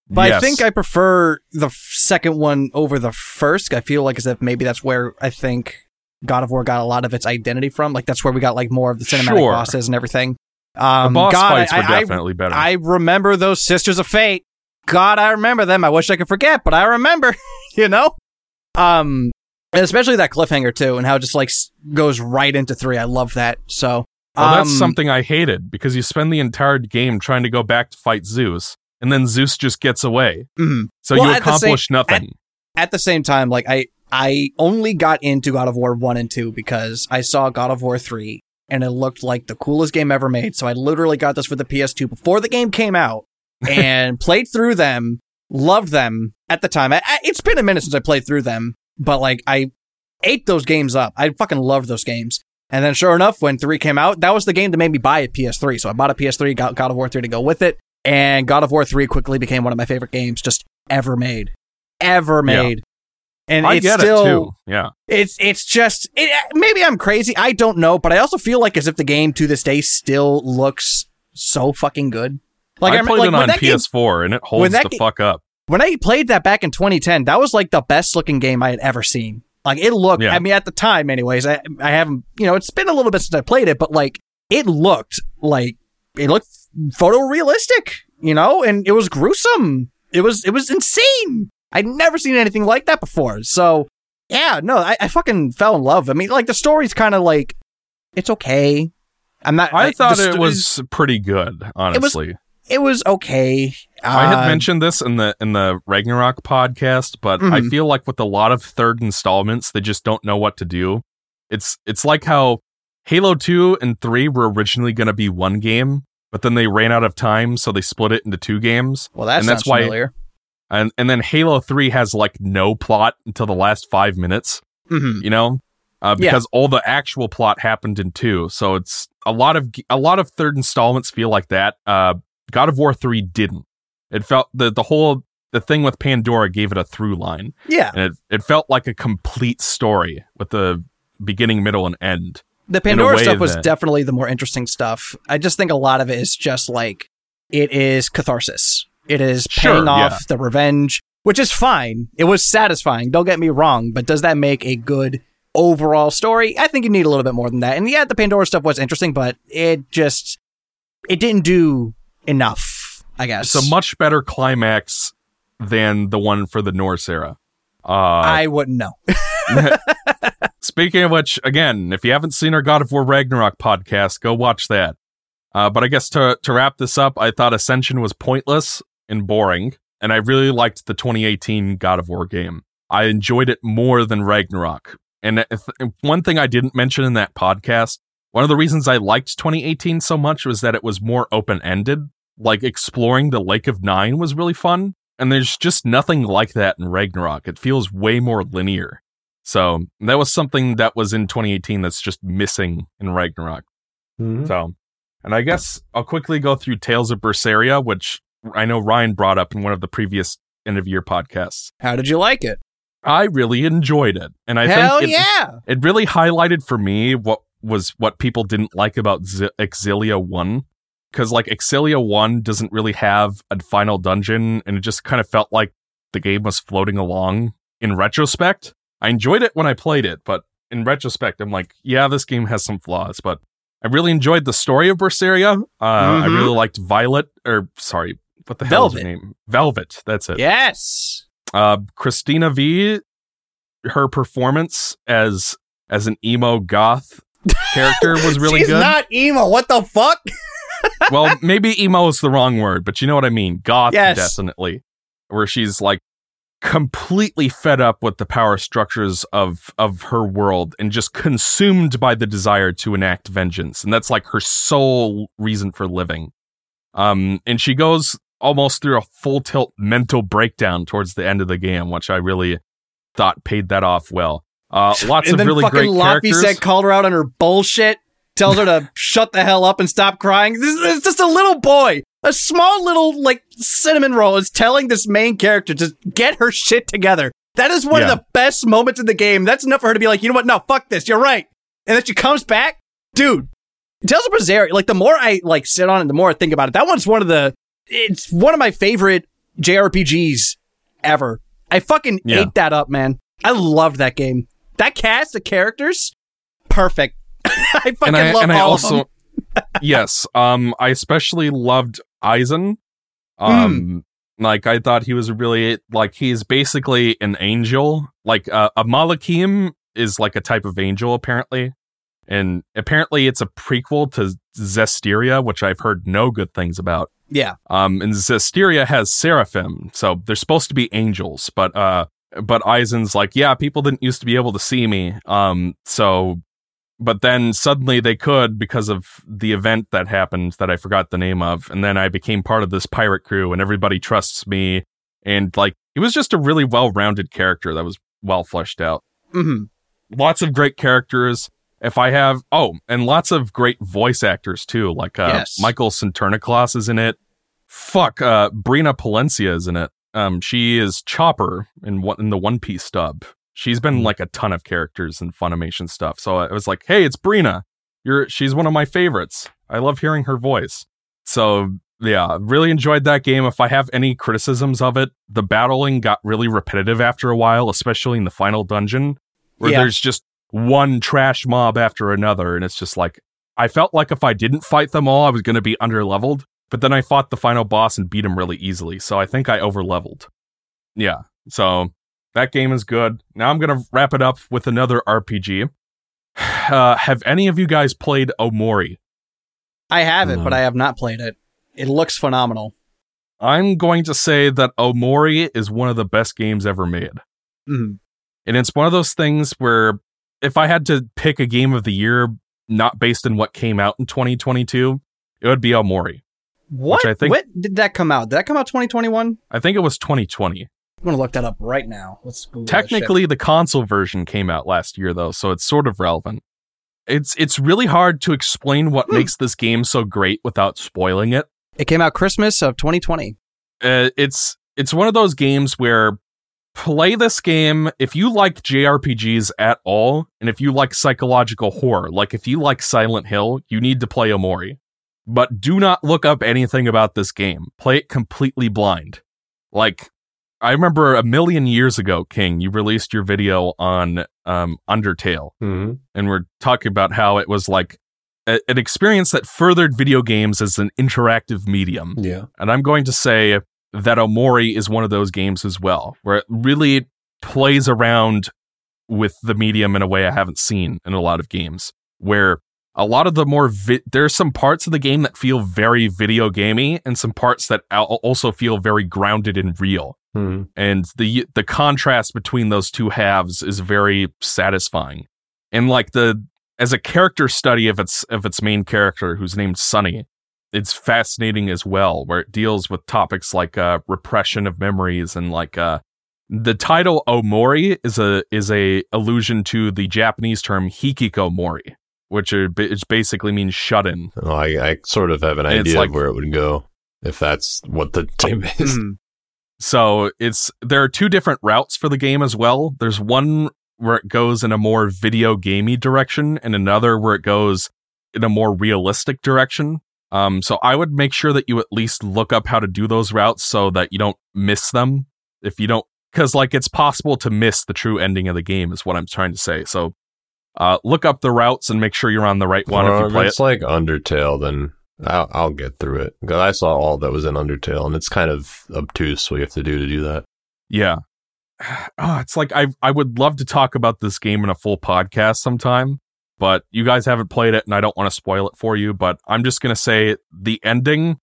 But yes. I think I prefer the second one over the first. I feel like as if maybe that's where I think God of War got a lot of its identity from. Like that's where we got like more of the cinematic bosses and everything. The boss fights were definitely better. I remember those Sisters of Fate. God, I remember them. I wish I could forget, but I remember, you know? And especially that cliffhanger too, and how it just like goes right into 3. I love that. So well, that's something I hated, because you spend the entire game trying to go back to fight Zeus, and then Zeus just gets away. Mm-hmm. So well, you accomplish nothing. At the same time, like I only got into God of War 1 and 2 because I saw God of War 3 and it looked like the coolest game ever made. So I literally got this for the PS2 before the game came out and played through them, loved them at the time. It's been a minute since I played through them, but like I ate those games up. I fucking loved those games. And then sure enough, when 3 came out, that was the game that made me buy a PS3. So I bought a PS3, got God of War 3 to go with it. And God of War 3 quickly became one of my favorite games just ever made. Ever made. Yeah. And I get still, it too. Yeah. It's just, maybe I'm crazy. I don't know. But I also feel like as if the game to this day still looks so fucking good. Like I played it on PS4 and it holds the fuck up. When I played that back in 2010, that was like the best looking game I had ever seen. Like it looked, I mean, at the time anyways, I haven't, you know, it's been a little bit since I played it, but like it looked like, it looked photorealistic, you know, and it was gruesome. It was insane. I'd never seen anything like that before. So yeah, no, I fucking fell in love. I mean, like the story's kind of like, it's okay. I thought it was pretty good, honestly. It was okay. I had mentioned this in the Ragnarok podcast, but I feel like with a lot of third installments, they just don't know what to do. It's like how Halo 2 and 3 were originally going to be one game, but then they ran out of time, so they split it into two games. Well, that's why, familiar. And then Halo 3 has like no plot until the last 5 minutes, you know, because all the actual plot happened in 2. So it's a lot of third installments feel like that. God of War 3 didn't. It felt the thing with Pandora gave it a through line. Yeah. And it felt like a complete story with the beginning, middle, and end. The Pandora stuff was definitely the more interesting stuff. I just think a lot of it is just like, it is catharsis. It is paying off the revenge, which is fine. It was satisfying. Don't get me wrong. But does that make a good overall story? I think you need a little bit more than that. And yeah, the Pandora stuff was interesting, but it didn't do enough, I guess. It's a much better climax than the one for the Norse era. I wouldn't know. Speaking of which, again, if you haven't seen our God of War Ragnarok podcast, go watch that. But I guess to wrap this up, I thought Ascension was pointless and boring, and I really liked the 2018 God of War game. I enjoyed it more than Ragnarok. And one thing I didn't mention in that podcast, one of the reasons I liked 2018 so much was that it was more open-ended. Like, exploring the Lake of Nine was really fun, and there's just nothing like that in Ragnarok. It feels way more linear. So that was something that was in 2018 that's just missing in Ragnarok. Mm-hmm. So, and I guess I'll quickly go through Tales of Berseria, which I know Ryan brought up in one of the previous end-of-year podcasts. How did you like it? I really enjoyed it. And I think it really highlighted for me what people didn't like about Exilia 1. Because, like, Exilia 1 doesn't really have a final dungeon, and it just kind of felt like the game was floating along. In retrospect, I enjoyed it when I played it, but in retrospect, I'm like, yeah, this game has some flaws, but I really enjoyed the story of Berseria. I really liked Velvet. Hell is her name? Velvet, that's it. Yes! Christina V, her performance as an emo goth character was really good. She's not emo, what the fuck? Well, maybe emo is the wrong word, but you know what I mean. Goth, definitely. Where she's like completely fed up with the power structures of her world and just consumed by the desire to enact vengeance. And that's like her sole reason for living. And she goes almost through a full tilt mental breakdown towards the end of the game, which I really thought paid that off well. Lots of really great characters. And then fucking Lafayette called her out on her bullshit. Tells her to shut the hell up and stop crying. This is just a little boy. A small little, like, cinnamon roll is telling this main character to get her shit together. That is one of the best moments in the game. That's enough for her to be like, you know what? No, fuck this. You're right. And then she comes back. Dude, Tales of Berseria, like, the more I, like, sit on it, the more I think about it. It's one of my favorite JRPGs ever. I fucking ate that up, man. I loved that game. That cast of characters, perfect. I fucking love all of them. Yes, I especially loved Aizen. Like, I thought he was really, like, he's basically an angel. Like, a Malachim is, like, a type of angel, apparently. And apparently it's a prequel to Zestiria, which I've heard no good things about. Yeah. And Zestiria has seraphim, so they're supposed to be angels. But Aizen's like, yeah, people didn't used to be able to see me. So, but then suddenly they could because of the event that happened that I forgot the name of. And then I became part of this pirate crew and everybody trusts me. And like, it was just a really well-rounded character that was well fleshed out. Mm-hmm. Lots of great characters. If I have, and lots of great voice actors too. Like, Michael Cinternaclos is in it. Fuck, Brina Palencia is in it. She is Chopper in the One Piece dub. She's been like a ton of characters in Funimation stuff. So I was like, hey, it's Brina. She's one of my favorites. I love hearing her voice. So yeah, really enjoyed that game. If I have any criticisms of it, the battling got really repetitive after a while, especially in the final dungeon where there's just one trash mob after another. And it's just like, I felt like if I didn't fight them all, I was going to be underleveled. But then I fought the final boss and beat him really easily. So I think I overleveled. Yeah. So that game is good. Now I'm going to wrap it up with another RPG. Have any of you guys played Omori? I haven't, but I have not played it. It looks phenomenal. I'm going to say that Omori is one of the best games ever made. Mm-hmm. And it's one of those things where if I had to pick a game of the year, not based on what came out in 2022, it would be Omori. What? I think, when did that come out? Did that come out 2021? I think it was 2020. I'm going to look that up right now. Let's Google. Technically, the console version came out last year, though, so it's sort of relevant. It's really hard to explain what makes this game so great without spoiling it. It came out Christmas of 2020. It's one of those games where play this game if you like JRPGs at all, and if you like psychological horror, like if you like Silent Hill, you need to play Omori. But do not look up anything about this game. Play it completely blind. Like, I remember a million years ago, King, you released your video on Undertale. Mm-hmm. And we're talking about how it was like an experience that furthered video games as an interactive medium. Yeah. And I'm going to say that Omori is one of those games as well, where it really plays around with the medium in a way I haven't seen in a lot of games, where a lot of the more there's some parts of the game that feel very video gamey and some parts that also feel very grounded and real. Mm. And the contrast between those two halves is very satisfying. And like as a character study of its main character, who's named Sunny, it's fascinating as well, where it deals with topics like repression of memories and like the title Omori is a allusion to the Japanese term hikikomori, which basically means shut in. Oh, I sort of have an idea like, of where it would go if that's what the game is. So there are two different routes for the game as well. There's one where it goes in a more video gamey direction and another where it goes in a more realistic direction. So I would make sure that you at least look up how to do those routes so that you don't miss them. If you don't, because like it's possible to miss the true ending of the game is what I'm trying to say. So look up the routes and make sure you're on the right one if you play it. It's like Undertale, then I'll get through it. Because I saw all that was in Undertale, and it's kind of obtuse what you have to do that. Yeah. Oh, it's like I would love to talk about this game in a full podcast sometime, but you guys haven't played it, and I don't want to spoil it for you, but I'm just going to say the ending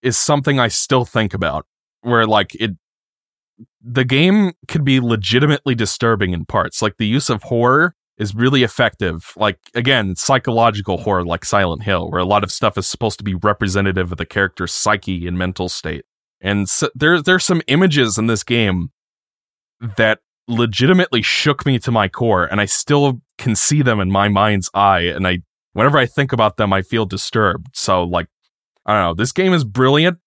is something I still think about, where like the game could be legitimately disturbing in parts. Like the use of horror is really effective. Like, again, psychological horror like Silent Hill, where a lot of stuff is supposed to be representative of the character's psyche and mental state. And so there's some images in this game that legitimately shook me to my core, and I still can see them in my mind's eye, and whenever I think about them, I feel disturbed. So, like, I don't know, this game is brilliant.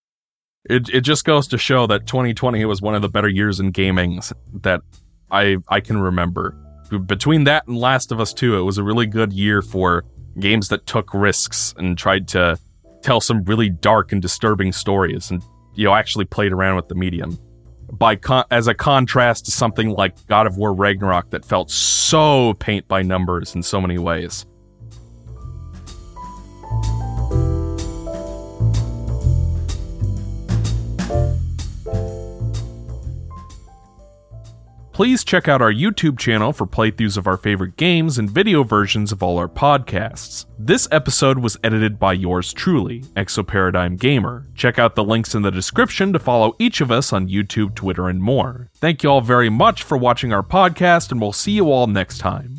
It just goes to show that 2020 was one of the better years in gaming that I can remember. Between that and Last of Us 2, it was a really good year for games that took risks and tried to tell some really dark and disturbing stories and you know, actually played around with the medium. As a contrast to something like God of War Ragnarok that felt so paint by numbers in so many ways. Please check out our YouTube channel for playthroughs of our favorite games and video versions of all our podcasts. This episode was edited by yours truly, Exoparadigm Gamer. Check out the links in the description to follow each of us on YouTube, Twitter, and more. Thank you all very much for watching our podcast, and we'll see you all next time.